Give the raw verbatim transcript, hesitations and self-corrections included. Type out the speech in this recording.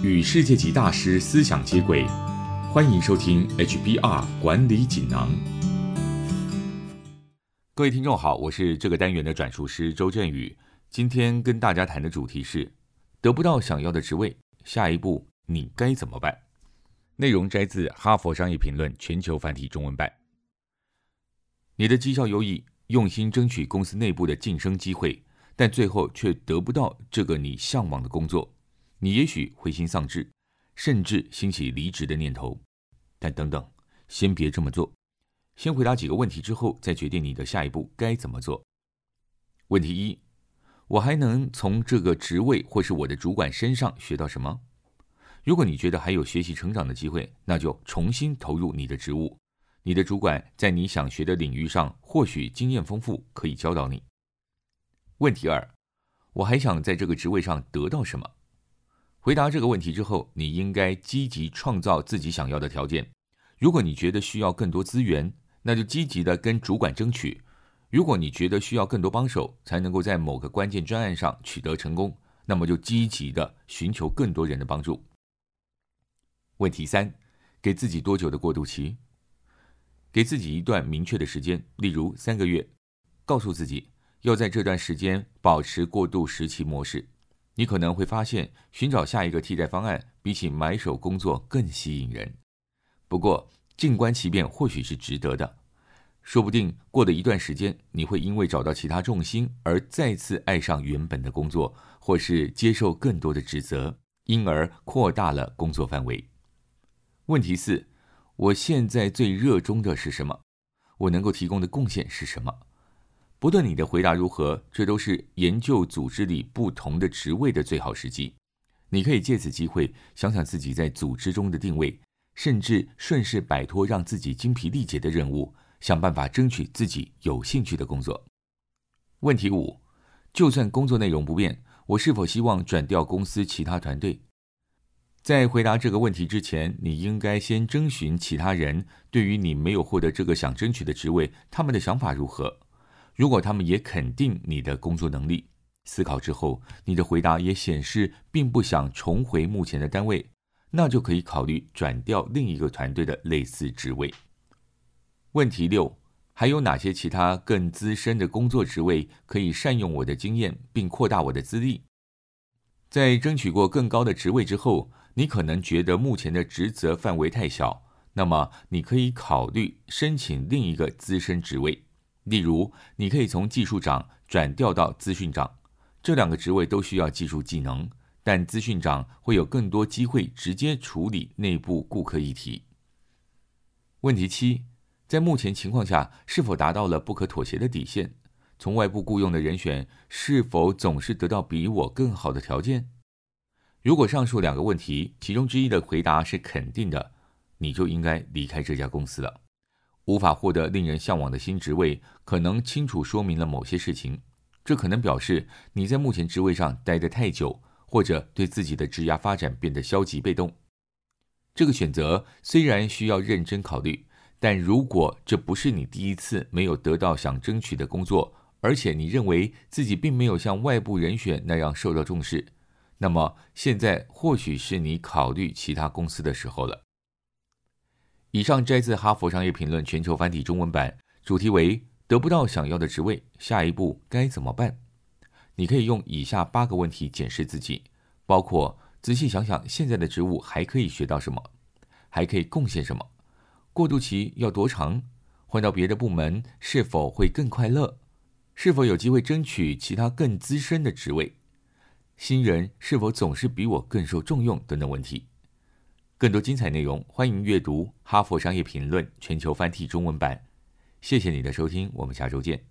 与世界级大师思想接轨，欢迎收听 H B R 管理锦囊。各位听众好，我是这个单元的转述师周振宇。今天跟大家谈的主题是：得不到想要的职位，下一步你该怎么办？内容摘自《哈佛商业评论》全球繁体中文版。你的绩效优异，用心争取公司内部的晋升机会，但最后却得不到这个你向往的工作。你也许灰心丧志，甚至兴起离职的念头，但等等，先别这么做。先回答几个问题之后，再决定你的下一步该怎么做。问题一：我还能从这个职位或是我的主管身上学到什么？如果你觉得还有学习成长的机会，那就重新投入你的职务。你的主管在你想学的领域上或许经验丰富，可以教导你。问题二：我还想在这个职位上得到什么？回答这个问题之后，你应该积极创造自己想要的条件。如果你觉得需要更多资源，那就积极的跟主管争取。如果你觉得需要更多帮手，才能够在某个关键专案上取得成功，那么就积极的寻求更多人的帮助。问题三：给自己多久的过渡期？给自己一段明确的时间，例如三个月，告诉自己要在这段时间保持过渡时期模式。你可能会发现，寻找下一个替代方案比起埋首工作更吸引人。不过，静观其变或许是值得的。说不定过了一段时间，你会因为找到其他重心而再次爱上原本的工作，或是接受更多的职责，因而扩大了工作范围。问题四：我现在最热衷的是什么？我能够提供的贡献是什么？不论你的回答如何，这都是研究组织里不同的职位的最好时机。你可以借此机会想想自己在组织中的定位，甚至顺势摆脱让自己精疲力竭的任务，想办法争取自己有兴趣的工作。问题五：就算工作内容不变，我是否希望转调公司其他团队？在回答这个问题之前，你应该先征询其他人对于你没有获得这个想争取的职位，他们的想法如何。如果他们也肯定你的工作能力，思考之后，你的回答也显示并不想重回目前的单位，那就可以考虑转调另一个团队的类似职位。问题六：还有哪些其他更资深的工作职位可以善用我的经验并扩大我的资历？在争取过更高的职位之后，你可能觉得目前的职责范围太小，那么你可以考虑申请另一个资深职位。例如，你可以从技术长转调到资讯长，这两个职位都需要技术技能，但资讯长会有更多机会直接处理内部顾客议题。问题七：在目前情况下，是否达到了不可妥协的底线？从外部雇佣的人选是否总是得到比我更好的条件？如果上述两个问题其中之一的回答是肯定的，你就应该离开这家公司了。无法获得令人向往的新职位，可能清楚说明了某些事情。这可能表示你在目前职位上待得太久，或者对自己的职涯发展变得消极被动。这个选择虽然需要认真考虑，但如果这不是你第一次没有得到想争取的工作，而且你认为自己并没有像外部人选那样受到重视，那么现在或许是你考虑其他公司的时候了。以上摘自《哈佛商业评论》全球繁体中文版，主题为“得不到想要的职位，下一步该怎么办？”你可以用以下八个问题检视自己，包括仔细想想现在的职务还可以学到什么，还可以贡献什么，过渡期要多长，换到别的部门是否会更快乐，是否有机会争取其他更资深的职位，新人是否总是比我更受重用等等问题。更多精彩内容，欢迎阅读《哈佛商业评论》全球繁体中文版。谢谢你的收听，我们下周见。